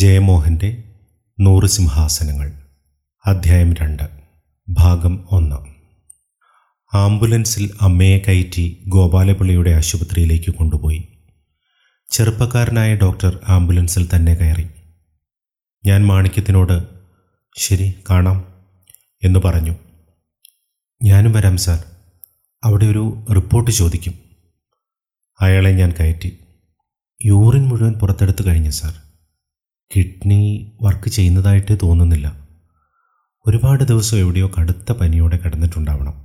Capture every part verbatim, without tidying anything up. ജയമോഹന്റെ നൂറ് സിംഹാസനങ്ങൾ, അധ്യായം രണ്ട്, ഭാഗം ഒന്ന്. ആംബുലൻസിൽ അമ്മയെ കയറ്റി ഗോപാലപ്പള്ളിയുടെ ആശുപത്രിയിലേക്ക് കൊണ്ടുപോയി. ചെറുപ്പക്കാരനായ ഡോക്ടർ ആംബുലൻസിൽ തന്നെ കയറി. ഞാൻ മാണിക്യത്തിനോട് ശരി കാണാം എന്ന് പറഞ്ഞു. ഞാനും വരാം സാർ, അവിടെ ഒരു റിപ്പോർട്ട് ചോദിക്കും. അയാളെ ഞാൻ കയറ്റി. യൂറിൻ മുഴുവൻ പുറത്തെടുത്ത് കഴിഞ്ഞു സാർ. കിഡ്നി വർക്ക് ചെയ്യുന്നതായിട്ട് തോന്നുന്നില്ല. ഒരുപാട് ദിവസം എവിടെയോ കടുത്ത പനിയോടെ കിടന്നിട്ടുണ്ടാവണം.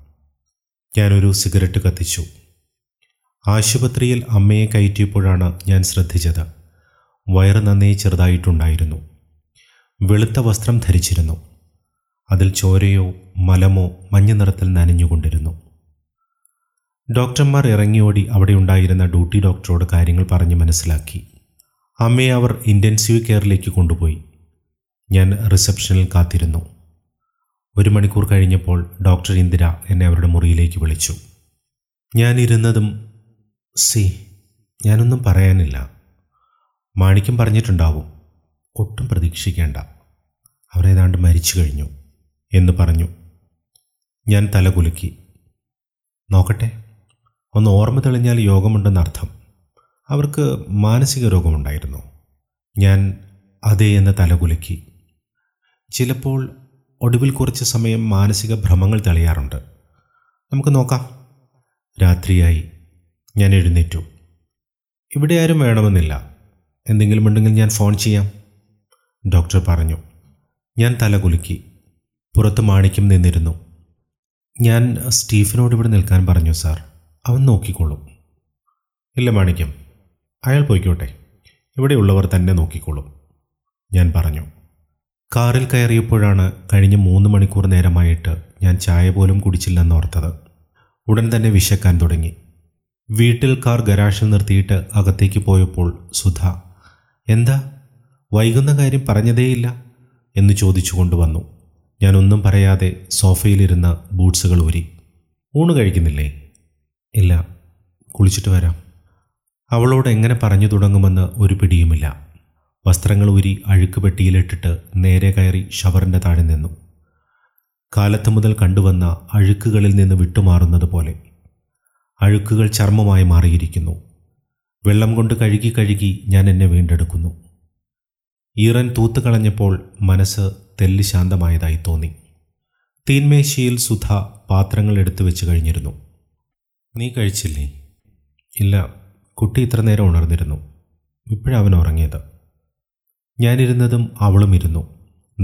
ഞാനൊരു സിഗരറ്റ് കത്തിച്ചു. ആശുപത്രിയിൽ അമ്മയെ കയറ്റിയപ്പോഴാണ് ഞാൻ ശ്രദ്ധിച്ചത് വയറ് നന്നേ ചെറുതായിട്ടുണ്ടായിരുന്നു. വെളുത്ത വസ്ത്രം ധരിച്ചിരുന്നു. അതിൽ ചോരയോ മലമോ മഞ്ഞ നിറത്തിൽ നനഞ്ഞുകൊണ്ടിരുന്നു. ഡോക്ടർമാർ ഇറങ്ങിയോടി അവിടെ ഉണ്ടായിരുന്ന ഡ്യൂട്ടി ഡോക്ടറോട് കാര്യങ്ങൾ പറഞ്ഞ് മനസ്സിലാക്കി. അമ്മയെ അവർ ഇൻറ്റൻസീവ് കെയറിലേക്ക് കൊണ്ടുപോയി. ഞാൻ റിസപ്ഷനിൽ കാത്തിരുന്നു. ഒരു മണിക്കൂർ കഴിഞ്ഞപ്പോൾ ഡോക്ടർ ഇന്ദിര എന്നെ അവരുടെ മുറിയിലേക്ക് വിളിച്ചു. ഞാനിരുന്നതും സി ഞാനൊന്നും പറയാനില്ല. മാണിക്യം പറഞ്ഞിട്ടുണ്ടാവും ഒട്ടും പ്രതീക്ഷിക്കേണ്ട, അവരേതാണ്ട് മരിച്ചു കഴിഞ്ഞു എന്ന് പറഞ്ഞു. ഞാൻ തലകുലുക്കി. നോക്കട്ടെ, ഒന്ന് ഓർമ്മ തെളിഞ്ഞാൽ യോഗമുണ്ടെന്നർത്ഥം. അവർക്ക് മാനസിക രോഗമുണ്ടായിരുന്നു. ഞാൻ അതേ എന്ന് തലകുലുക്കി. ചിലപ്പോൾ ഒടുവിൽ കുറച്ച് സമയം മാനസിക ഭ്രമങ്ങൾ തെളിയാറുണ്ട്. നമുക്ക് നോക്കാം. രാത്രിയായി. ഞാൻ എഴുന്നേറ്റു. ഇവിടെ ആരും വേണമെന്നില്ല. എന്തെങ്കിലും ഉണ്ടെങ്കിൽ ഞാൻ ഫോൺ ചെയ്യാം, ഡോക്ടർ പറഞ്ഞു. ഞാൻ തലകുലുക്കി. പുറത്ത് മാണിക്യം നിന്നിരുന്നു. ഞാൻ സ്റ്റീഫനോട് ഇവിടെ നിൽക്കാൻ പറഞ്ഞു സാർ, അവൻ നോക്കിക്കോളും. ഇല്ല മാണിക്യം, അയാൾ പോയിക്കോട്ടെ, ഇവിടെയുള്ളവർ തന്നെ നോക്കിക്കോളും, ഞാൻ പറഞ്ഞു. കാറിൽ കയറിയപ്പോഴാണ് കഴിഞ്ഞ മൂന്ന് മണിക്കൂർ നേരമായിട്ട് ഞാൻ ചായ പോലും കുടിച്ചില്ലെന്നോർത്തത്. ഉടൻ തന്നെ വിശക്കാൻ തുടങ്ങി. വീട്ടിൽ കാർ ഗരാഷിൽ നിർത്തിയിട്ട് അകത്തേക്ക് പോയപ്പോൾ സുധ എന്താ വൈകുന്ന കാര്യം പറഞ്ഞതേയില്ല എന്ന് ചോദിച്ചു കൊണ്ടുവന്നു. ഞാനൊന്നും പറയാതെ സോഫയിലിരുന്ന ബൂട്ട്സുകൾ ഊരി. ഊണ് കഴിക്കുന്നില്ലേ? ഇല്ല, കുളിച്ചിട്ട് വരാം. അവളോട് എങ്ങനെ പറഞ്ഞു തുടങ്ങുമെന്ന് ഒരു പിടിയുമില്ല. വസ്ത്രങ്ങൾ ഊരി അഴുക്ക് പെട്ടിയിലിട്ടിട്ട് നേരെ കയറി ഷവറിൻ്റെ താഴെ നിന്നു. കാലത്ത് മുതൽ കണ്ടുവന്ന അഴുക്കുകളിൽ നിന്ന് വിട്ടുമാറുന്നത് പോലെ അഴുക്കുകൾ ചർമ്മമായി മാറിയിരിക്കുന്നു. വെള്ളം കൊണ്ട് കഴുകി കഴുകി ഞാൻ എന്നെ വീണ്ടെടുക്കുന്നു. ഈറൻ തൂത്ത് കളഞ്ഞപ്പോൾ മനസ്സ് തെല്ലി ശാന്തമായതായി തോന്നി. തീന്മേശിയിൽ സുധ പാത്രങ്ങൾ എടുത്തു വെച്ച് കഴിഞ്ഞിരുന്നു. നീ കഴിച്ചില്ലേ? ഇല്ല, കുട്ടി ഇത്ര നേരം ഉണർന്നിരുന്നു, ഇപ്പോഴവൻ ഉറങ്ങിയത്. ഞാനിരുന്നതും അവളും ഇരുന്നു.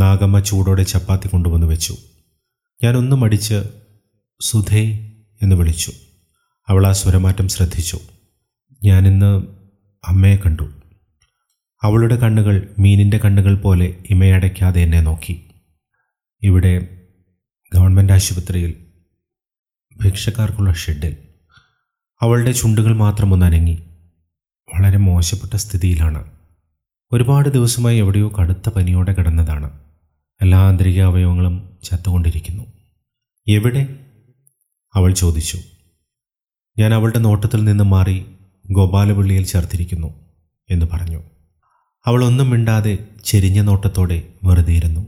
നാഗമ്മ ചൂടോടെ ചപ്പാത്തി കൊണ്ടുവന്ന് വെച്ചു. ഞാനൊന്ന് മടിച്ച് സുധേ എന്ന് വിളിച്ചു. അവൾ ആ സ്വരമാറ്റം ശ്രദ്ധിച്ചു. ഞാനിന്ന് അമ്മയെ കണ്ടു. അവളുടെ കണ്ണുകൾ മീനിൻ്റെ കണ്ണുകൾ പോലെ ഇമയടയ്ക്കാതെ എന്നെ നോക്കി. ഇവിടെ ഗവൺമെൻറ് ആശുപത്രിയിൽ ഭിക്ഷക്കാർക്കുള്ള ഷെഡിൽ. അവളുടെ ചുണ്ടുകൾ മാത്രം ഒന്ന് അനങ്ങി. വളരെ മോശപ്പെട്ട സ്ഥിതിയിലാണ്. ഒരുപാട് ദിവസമായി എവിടെയോ കടുത്ത പനിയോടെ കിടന്നതാണ്. എല്ലാ ആന്തരിക അവയവങ്ങളും ചത്തുകൊണ്ടിരിക്കുന്നു. എവിടെ? അവൾ ചോദിച്ചു. ഞാൻ അവളുടെ നോട്ടത്തിൽ നിന്ന് മാറി ഗോപാലപ്പള്ളിയിൽ ചേർത്തിരിക്കുന്നു എന്ന് പറഞ്ഞു. അവളൊന്നും മിണ്ടാതെ ചെരിഞ്ഞ നോട്ടത്തോടെ വെറുതെ ഇരുന്നു.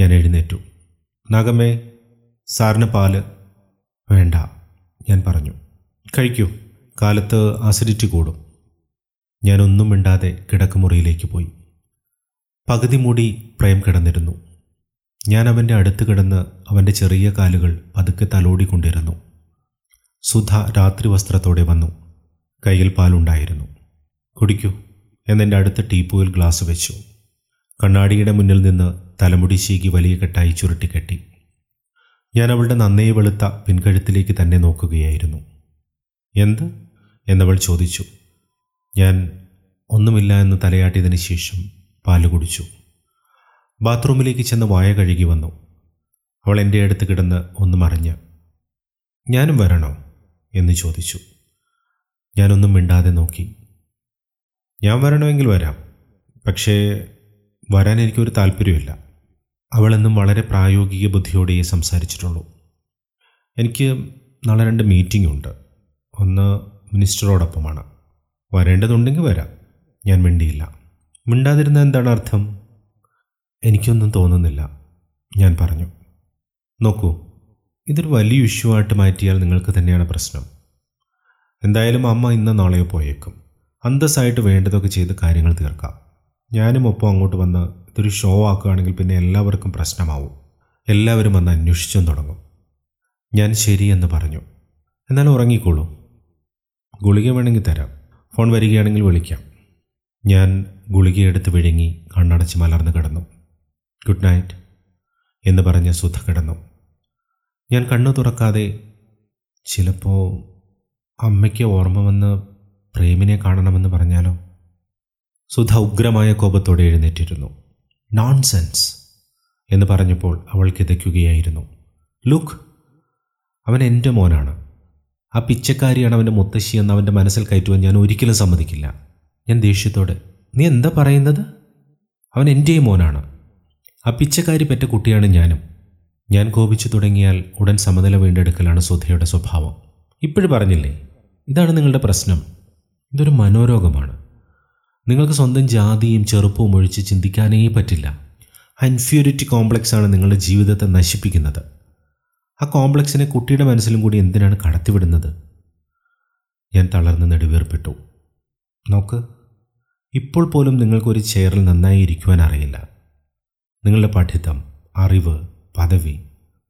ഞാൻ എഴുന്നേറ്റു. നാഗമ്മേ, സാറിന് പാല് വേണ്ട, ഞാൻ പറഞ്ഞു. കഴിക്കൂ, കാലത്ത് ആസിഡിറ്റി കൂടും. ഞാനൊന്നും മിണ്ടാതെ കിടക്കുമുറിയിലേക്ക് പോയി. പകുതി മൂടി പ്രേം കിടന്നിരുന്നു. ഞാൻ അവൻ്റെ അടുത്ത് കിടന്ന് അവൻ്റെ ചെറിയ കാലുകൾ പതുക്കെ തലോടിക്കൊണ്ടിരുന്നു. സുധ രാത്രി വസ്ത്രത്തോടെ വന്നു. കയ്യിൽ പാലുണ്ടായിരുന്നു. കുടിക്കൂ എന്നെൻ്റെ അടുത്ത ടീപ്പൂയിൽ ഗ്ലാസ് വെച്ചു. കണ്ണാടിയുടെ മുന്നിൽ നിന്ന് തലമുടി ശീകി വലിയ കെട്ടായി ചുരുട്ടിക്കെട്ടി. ഞാൻ അവളുടെ നന്നേ വെളുത്ത പിൻകഴുത്തിലേക്ക് തന്നെ നോക്കുകയായിരുന്നു. എന്ത് എന്നവൾ ചോദിച്ചു. ഞാൻ ഒന്നുമില്ല എന്ന് തലയാട്ടിയതിന് ശേഷം പാല് കുടിച്ചു. ബാത്റൂമിലേക്ക് ചെന്ന് വായ കഴുകി വന്നു. അവൾ എൻ്റെ അടുത്ത് കിടന്ന് ഒന്ന് മറിഞ്ഞ്. ഞാനും വരണോ എന്ന് ചോദിച്ചു. ഞാനൊന്നും മിണ്ടാതെ നോക്കി. ഞാൻ വരണമെങ്കിൽ വരാം, പക്ഷേ വരാൻ എനിക്കൊരു താല്പര്യമില്ല. അവളെന്നും വളരെ പ്രായോഗിക ബുദ്ധിയോടെയേ സംസാരിച്ചിട്ടുള്ളൂ. എനിക്ക് നാളെ രണ്ട് മീറ്റിംഗ് ഉണ്ട്, ഒന്ന് മിനിസ്റ്ററോടൊപ്പമാണ്. വരേണ്ടതുണ്ടെങ്കിൽ വരാം, ഞാൻ മിണ്ടിയില്ല. മിണ്ടാതിരുന്ന എന്താണ് അർത്ഥം? എനിക്കൊന്നും തോന്നുന്നില്ല, ഞാൻ പറഞ്ഞു. നോക്കൂ, ഇതൊരു വലിയ ഇഷ്യൂ ആയിട്ട് മാറ്റിയാൽ നിങ്ങൾക്ക് തന്നെയാണ് പ്രശ്നം. എന്തായാലും അമ്മ ഇന്നോ നാളെയോ പോയേക്കും. അന്തസ്സായിട്ട് വേണ്ടതൊക്കെ ചെയ്ത് കാര്യങ്ങൾ തീർക്കാം. ഞാനും ഒപ്പം അങ്ങോട്ട് വന്ന് ഇതൊരു ഷോ ആക്കുകയാണെങ്കിൽ പിന്നെ എല്ലാവർക്കും പ്രശ്നമാവും. എല്ലാവരും വന്ന് അന്വേഷിച്ചും തുടങ്ങും. ഞാൻ ശരിയെന്ന് പറഞ്ഞു. എന്നാലും ഉറങ്ങിക്കോളൂ. ഗുളിക വേണമെങ്കിൽ തരാം. ഫോൺ വരികയാണെങ്കിൽ വിളിക്കാം. ഞാൻ ഗുളികയെടുത്ത് വിഴുങ്ങി കണ്ണടച്ച് മലർന്ന് കിടന്നു. ഗുഡ് നൈറ്റ് എന്ന് പറഞ്ഞ് സുധ കിടന്നു. ഞാൻ കണ്ണു തുറക്കാതെ ചിലപ്പോൾ അമ്മയ്ക്ക് ഓർമ്മ വന്ന് പ്രേമിനെ കാണണമെന്ന് പറഞ്ഞാലോ? സുധ ഉഗ്രമായ കോപത്തോടെ എഴുന്നേറ്റിരുന്നു. നോൺസെൻസ് എന്ന് പറഞ്ഞപ്പോൾ അവൾ കിതയ്ക്കുകയായിരുന്നു. ലുക്ക്, അവൻ എൻ്റെ മോനാണ്. ആ പിച്ചക്കാരിയാണ് അവൻ്റെ മുത്തശ്ശി എന്ന് അവൻ്റെ മനസ്സിൽ കയറ്റുവാൻ ഞാൻ ഒരിക്കലും സമ്മതിക്കില്ല. ഞാൻ ദേഷ്യത്തോടെ, നീ എന്താ പറയുന്നത്? അവൻ എൻ്റെ മോനാണ്. ആ പിച്ചക്കാരി പെറ്റ കുട്ടിയാണ് ഞാനും. ഞാൻ കോപിച്ചു തുടങ്ങിയാൽ ഉടൻ സമനില വീണ്ടെടുക്കലാണ് സുധയുടെ സ്വഭാവം. ഇപ്പോഴും പറഞ്ഞില്ലേ, ഇതാണ് നിങ്ങളുടെ പ്രശ്നം. ഇതൊരു മനോരോഗമാണ്. നിങ്ങൾക്ക് സ്വന്തം ജാതിയും ചെറുപ്പവും ഒഴിച്ച് ചിന്തിക്കാനേ പറ്റില്ല. ഇൻഫീരിയോറിറ്റി കോംപ്ലക്സാണ് നിങ്ങളുടെ ജീവിതത്തെ നശിപ്പിക്കുന്നത്. ആ കോംപ്ലക്സിനെ കുട്ടിയുടെ മനസ്സിലും കൂടി എന്തിനാണ് കടത്തിവിടുന്നത്? ഞാൻ തളർന്ന് നെടുവേർപ്പെട്ടു. നോക്ക്, ഇപ്പോൾ പോലും നിങ്ങൾക്കൊരു ചെയറിൽ നന്നായി ഇരിക്കുവാൻ അറിയില്ല. നിങ്ങളുടെ പഠിത്തം, അറിവ്, പദവി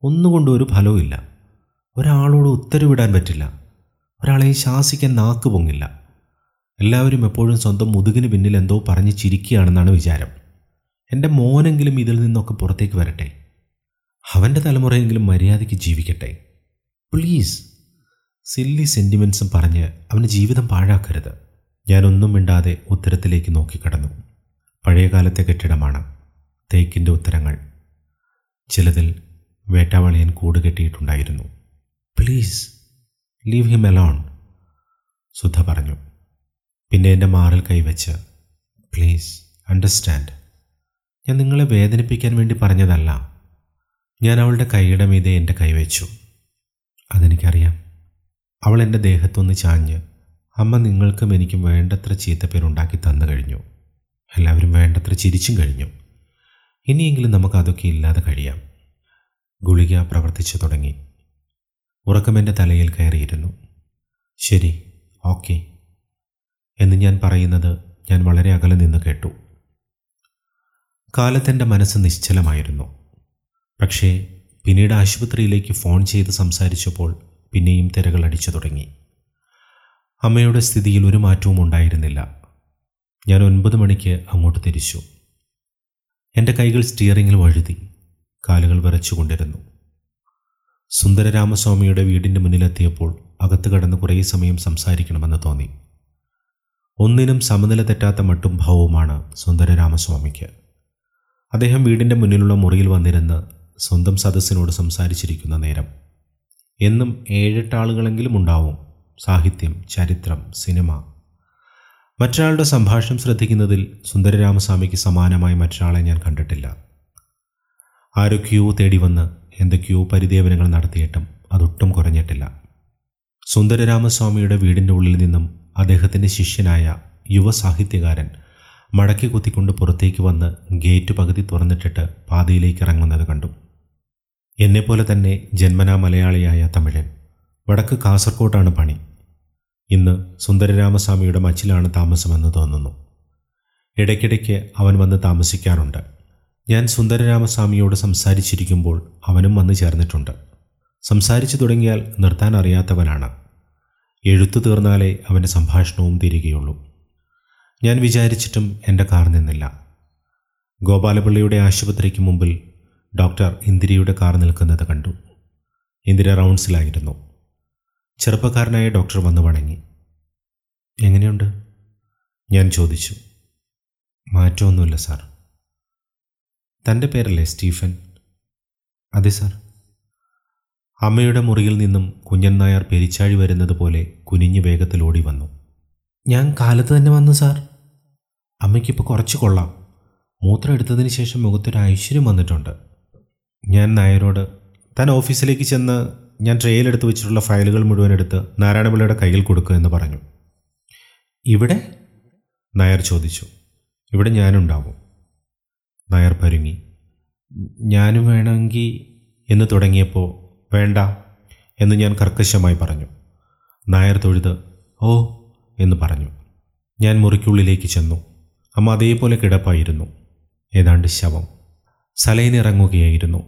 ഒന്നുകൊണ്ടും ഒരു ഫലവുമില്ല. ഒരാളോട് ഉത്തരവിടാൻ പറ്റില്ല. ഒരാളെയും ശാസിക്കാൻ നാക്ക് പൊങ്ങില്ല. എല്ലാവരും എപ്പോഴും സ്വന്തം മുതുകിന് പിന്നിൽ എന്തോ പറഞ്ഞ് ചിരിക്കുകയാണെന്നാണ് വിചാരം. എൻ്റെ മോനെങ്കിലും ഇതിൽ നിന്നൊക്കെ പുറത്തേക്ക് വരട്ടെ. അവൻ്റെ തലമുറയെങ്കിലും മര്യാദയ്ക്ക് ജീവിക്കട്ടെ. പ്ലീസ്, സില്ലി സെൻറ്റിമെൻസും പറഞ്ഞ് അവൻ്റെ ജീവിതം പാഴാക്കരുത്. ഞാനൊന്നും മിണ്ടാതെ ഉത്തരത്തിലേക്ക് നോക്കിക്കിടന്നു. പഴയകാലത്തെ കെട്ടിടമാണ്, തേക്കിൻ്റെ ഉത്തരങ്ങൾ. ചിലതിൽ വേട്ടാവളിയൻ കൂട് കെട്ടിയിട്ടുണ്ടായിരുന്നു. Please leave him alone, Sudha പറഞ്ഞു. പിന്നെ എൻ്റെ മാറിൽ കൈവച്ച്, പ്ലീസ് അണ്ടർസ്റ്റാൻഡ്, ഞാൻ നിങ്ങളെ വേദനിപ്പിക്കാൻ വേണ്ടി പറഞ്ഞതല്ല. ഞാൻ അവളുടെ കൈയുടെ മീതെ എൻ്റെ കൈവച്ചു. അതെനിക്കറിയാം. അവൾ എൻ്റെ ദേഹത്തൊന്ന് ചാഞ്ഞ്, അമ്മ നിങ്ങൾക്കും എനിക്കും വേണ്ടത്ര ചീത്തപ്പേരുണ്ടാക്കി തന്നു കഴിഞ്ഞു. എല്ലാവരും വേണ്ടത്ര ചിരിച്ചും കഴിഞ്ഞു. ഇനിയെങ്കിലും നമുക്കതൊക്കെ ഇല്ലാതെ കഴിയാം. ഗുളിക പ്രവർത്തിച്ചു തുടങ്ങി. ഉറക്കമെൻ്റെ തലയിൽ കയറിയിരുന്നു. ശരി, ഓക്കെ എന്ന് ഞാൻ പറയുന്നത് ഞാൻ വളരെ അകലെ നിന്ന് കേട്ടു. കാലത്തെൻ്റെ മനസ്സ് നിശ്ചലമായിരുന്നു. പക്ഷേ പിന്നീട് ആശുപത്രിയിലേക്ക് ഫോൺ ചെയ്ത് സംസാരിച്ചപ്പോൾ പിന്നെയും തിരകൾ അടിച്ചു തുടങ്ങി. അമ്മയുടെ സ്ഥിതിയിൽ ഒരു മാറ്റവും ഉണ്ടായിരുന്നില്ല. ഞാൻ ഒൻപത് മണിക്ക് അങ്ങോട്ട് തിരിച്ചു. എൻ്റെ കൈകൾ സ്റ്റിയറിങ്ങിൽ വഴുതി, കാലുകൾ വിറച്ചുകൊണ്ടിരുന്നു. സുന്ദരരാമസ്വാമിയുടെ വീടിൻ്റെ മുന്നിലെത്തിയപ്പോൾ അകത്ത് കടന്ന് കുറേ സമയം സംസാരിക്കണമെന്ന് തോന്നി. ഒന്നിനും സമനില തെറ്റാത്ത മട്ടും ഭാവവുമാണ് സുന്ദരരാമസ്വാമിക്ക്. അദ്ദേഹം വീടിൻ്റെ മുന്നിലുള്ള മുറിയിൽ വന്നിരുന്ന് സ്വന്തം സദസ്സിനോട് സംസാരിച്ചിരിക്കുന്ന നേരം. എന്നും ഏഴെട്ടാളുകളെങ്കിലും ഉണ്ടാവും. സാഹിത്യം, ചരിത്രം, സിനിമ. മറ്റൊരാളുടെ സംഭാഷണം ശ്രദ്ധിക്കുന്നതിൽ സുന്ദരരാമസ്വാമിക്ക് സമാനമായ മറ്റൊരാളെ ഞാൻ കണ്ടിട്ടില്ല. ആരൊക്കെയോ തേടി വന്ന് എന്തൊക്കെയോ പരിദേവനങ്ങൾ നടത്തിയിട്ടും അതൊട്ടും കുറഞ്ഞിട്ടില്ല. സുന്ദരരാമസ്വാമിയുടെ വീടിൻ്റെ ഉള്ളിൽ നിന്നും അദ്ദേഹത്തിൻ്റെ ശിഷ്യനായ യുവ സാഹിത്യകാരൻ മടക്കി കുത്തിക്കൊണ്ട് പുറത്തേക്ക് വന്ന് ഗേറ്റ് പകുതി തുറന്നിട്ടിട്ട് പാതയിലേക്ക് ഇറങ്ങുന്നത് കണ്ടു. എന്നെപ്പോലെ തന്നെ ജന്മനാ മലയാളിയായ തമിഴൻ. വടക്ക് കാസർകോട്ടാണ് പണി. ഇന്ന് സുന്ദരരാമസ്വാമിയുടെ മച്ചിലാണ് താമസമെന്ന് തോന്നുന്നു. ഇടയ്ക്കിടയ്ക്ക് അവൻ വന്ന് താമസിക്കാറുണ്ട്. ഞാൻ സുന്ദരരാമസ്വാമിയോട് സംസാരിച്ചിരിക്കുമ്പോൾ അവനും വന്നു ചേർന്നിട്ടുണ്ട്. സംസാരിച്ചു തുടങ്ങിയാൽ നിർത്താൻ അറിയാത്തവനാണ്. എഴുത്തു തീർന്നാലേ അവൻ്റെ സംഭാഷണവും തീരുകയുള്ളൂ. ഞാൻ വിചാരിച്ചിട്ടും എൻ്റെ കാർ നിന്നില്ല. ഗോപാലപ്പള്ളിയുടെ ആശുപത്രിക്ക് മുമ്പിൽ ഡോക്ടർ ഇന്ദിരയുടെ കാർ നിൽക്കുന്നത് കണ്ടു. ഇന്ദിര റൗണ്ട്സിലായിരുന്നു. ചെറുപ്പക്കാരനായ ഡോക്ടർ വന്ന് വണങ്ങി. എങ്ങനെയുണ്ട്? ഞാൻ ചോദിച്ചു. മാറ്റമൊന്നുമില്ല സാർ. തൻ്റെ പേരല്ലേ സ്റ്റീഫൻ? അതെ സാർ. അമ്മയുടെ മുറിയിൽ നിന്നും കുഞ്ഞൻ നായർ പെരിച്ചാഴി വരുന്നത് പോലെ കുനിഞ്ഞ് വേഗത്തിൽ ഓടി വന്നു. ഞാൻ കാലത്ത് തന്നെ വന്നു സാർ. അമ്മയ്ക്കിപ്പോൾ കുറച്ച് കൊള്ളാം. മൂത്രം എടുത്തതിന് ശേഷം മുഖത്തൊരു ഐശ്വര്യം വന്നിട്ടുണ്ട്. ഞാൻ നായരോട്, താൻ ഓഫീസിലേക്ക് ചെന്ന് ഞാൻ ട്രെയിലെടുത്ത് വെച്ചിട്ടുള്ള ഫയലുകൾ മുഴുവൻ എടുത്ത് നാരായണപിള്ളയുടെ കയ്യിൽ കൊടുക്കുക എന്ന് പറഞ്ഞു. ഇവിടെ? നായർ ചോദിച്ചു. ഇവിടെ ഞാനുണ്ടാവും. നായർ പരുങ്ങി. ഞാനും വേണമെങ്കിൽ എന്ന് തുടങ്ങിയപ്പോൾ വേണ്ട എന്ന് ഞാൻ കർക്കശമായി പറഞ്ഞു. നായർ തൊഴുത് ഓ എന്ന് പറഞ്ഞു. ഞാൻ മുറിക്കുള്ളിലേക്ക് ചെന്നു. അമ്മ അതേപോലെ കിടപ്പായിരുന്നു, ഏതാണ്ട് ശവം. സലൈനിറങ്ങുകയായിരുന്നു.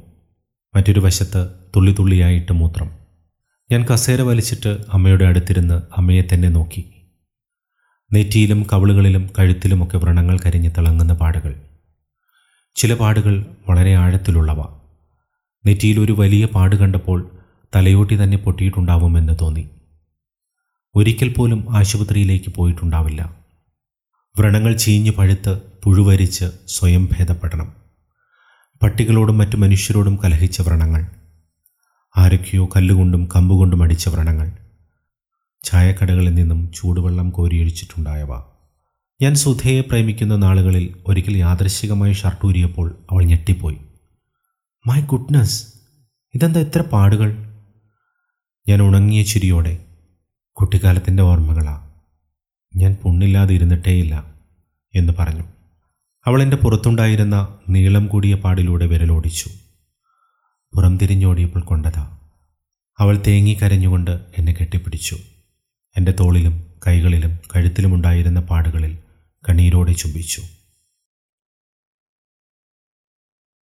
മറ്റൊരു വശത്ത് തുള്ളി തുള്ളിയായിട്ട് മൂത്രം. ഞാൻ കസേര വലിച്ചിട്ട് അമ്മയുടെ അടുത്തിരുന്ന് അമ്മയെ തന്നെ നോക്കി. നെറ്റിയിലും കവിളുകളിലും കഴുത്തിലുമൊക്കെ വ്രണങ്ങൾ കരിഞ്ഞ് തിളങ്ങുന്ന പാടുകൾ. ചില പാടുകൾ വളരെ ആഴത്തിലുള്ളവ. നെറ്റിയിലൊരു വലിയ പാട് കണ്ടപ്പോൾ തലയോട്ടി തന്നെ പൊട്ടിയിട്ടുണ്ടാവുമെന്ന് തോന്നി. ഒരിക്കൽ പോലും ആശുപത്രിയിലേക്ക് പോയിട്ടുണ്ടാവില്ല. വ്രണങ്ങൾ ചീഞ്ഞ് പഴുത്ത് പുഴുവരിച്ച് സ്വയം ഭേദപ്പെടണം. പട്ടികളോടും മറ്റു മനുഷ്യരോടും കലഹിച്ച വ്രണങ്ങൾ. ആരൊക്കെയോ കല്ലുകൊണ്ടും കമ്പുകൊണ്ടും അടിച്ച വ്രണങ്ങൾ. ചായക്കടകളിൽ നിന്നും ചൂടുവെള്ളം കോരിയൊഴിച്ചിട്ടുണ്ടായവ. ഞാൻ സുധയെ പ്രേമിക്കുന്ന നാളുകളിൽ ഒരിക്കൽ യാദൃശ്ചികമായി ഷർട്ടൂരിയപ്പോൾ അവൾ ഞെട്ടിപ്പോയി. മൈ ഗുഡ്നസ്, ഇതെന്താ ഇത്ര പാടുകൾ? ഞാൻ ഉണങ്ങിയ ചിരിയോടെ, കുട്ടിക്കാലത്തിൻ്റെ ഓർമ്മകളാ, ഞാൻ പുണ്ണില്ലാതെ ഇരുന്നിട്ടേയില്ല എന്ന് പറഞ്ഞു. അവൾ എൻ്റെ പുറത്തുണ്ടായിരുന്ന നീളം കൂടിയ പാടിലൂടെ വിരലോടിച്ചു. പുറം തിരിഞ്ഞോടിയപ്പോൾ കൊണ്ടതാ. അവൾ തേങ്ങി കരഞ്ഞുകൊണ്ട് എന്നെ കെട്ടിപ്പിടിച്ചു. എൻ്റെ തോളിലും കൈകളിലും കഴുത്തിലുമുണ്ടായിരുന്ന പാടുകളിൽ കണ്ണീരോടെ ചുംബിച്ചു.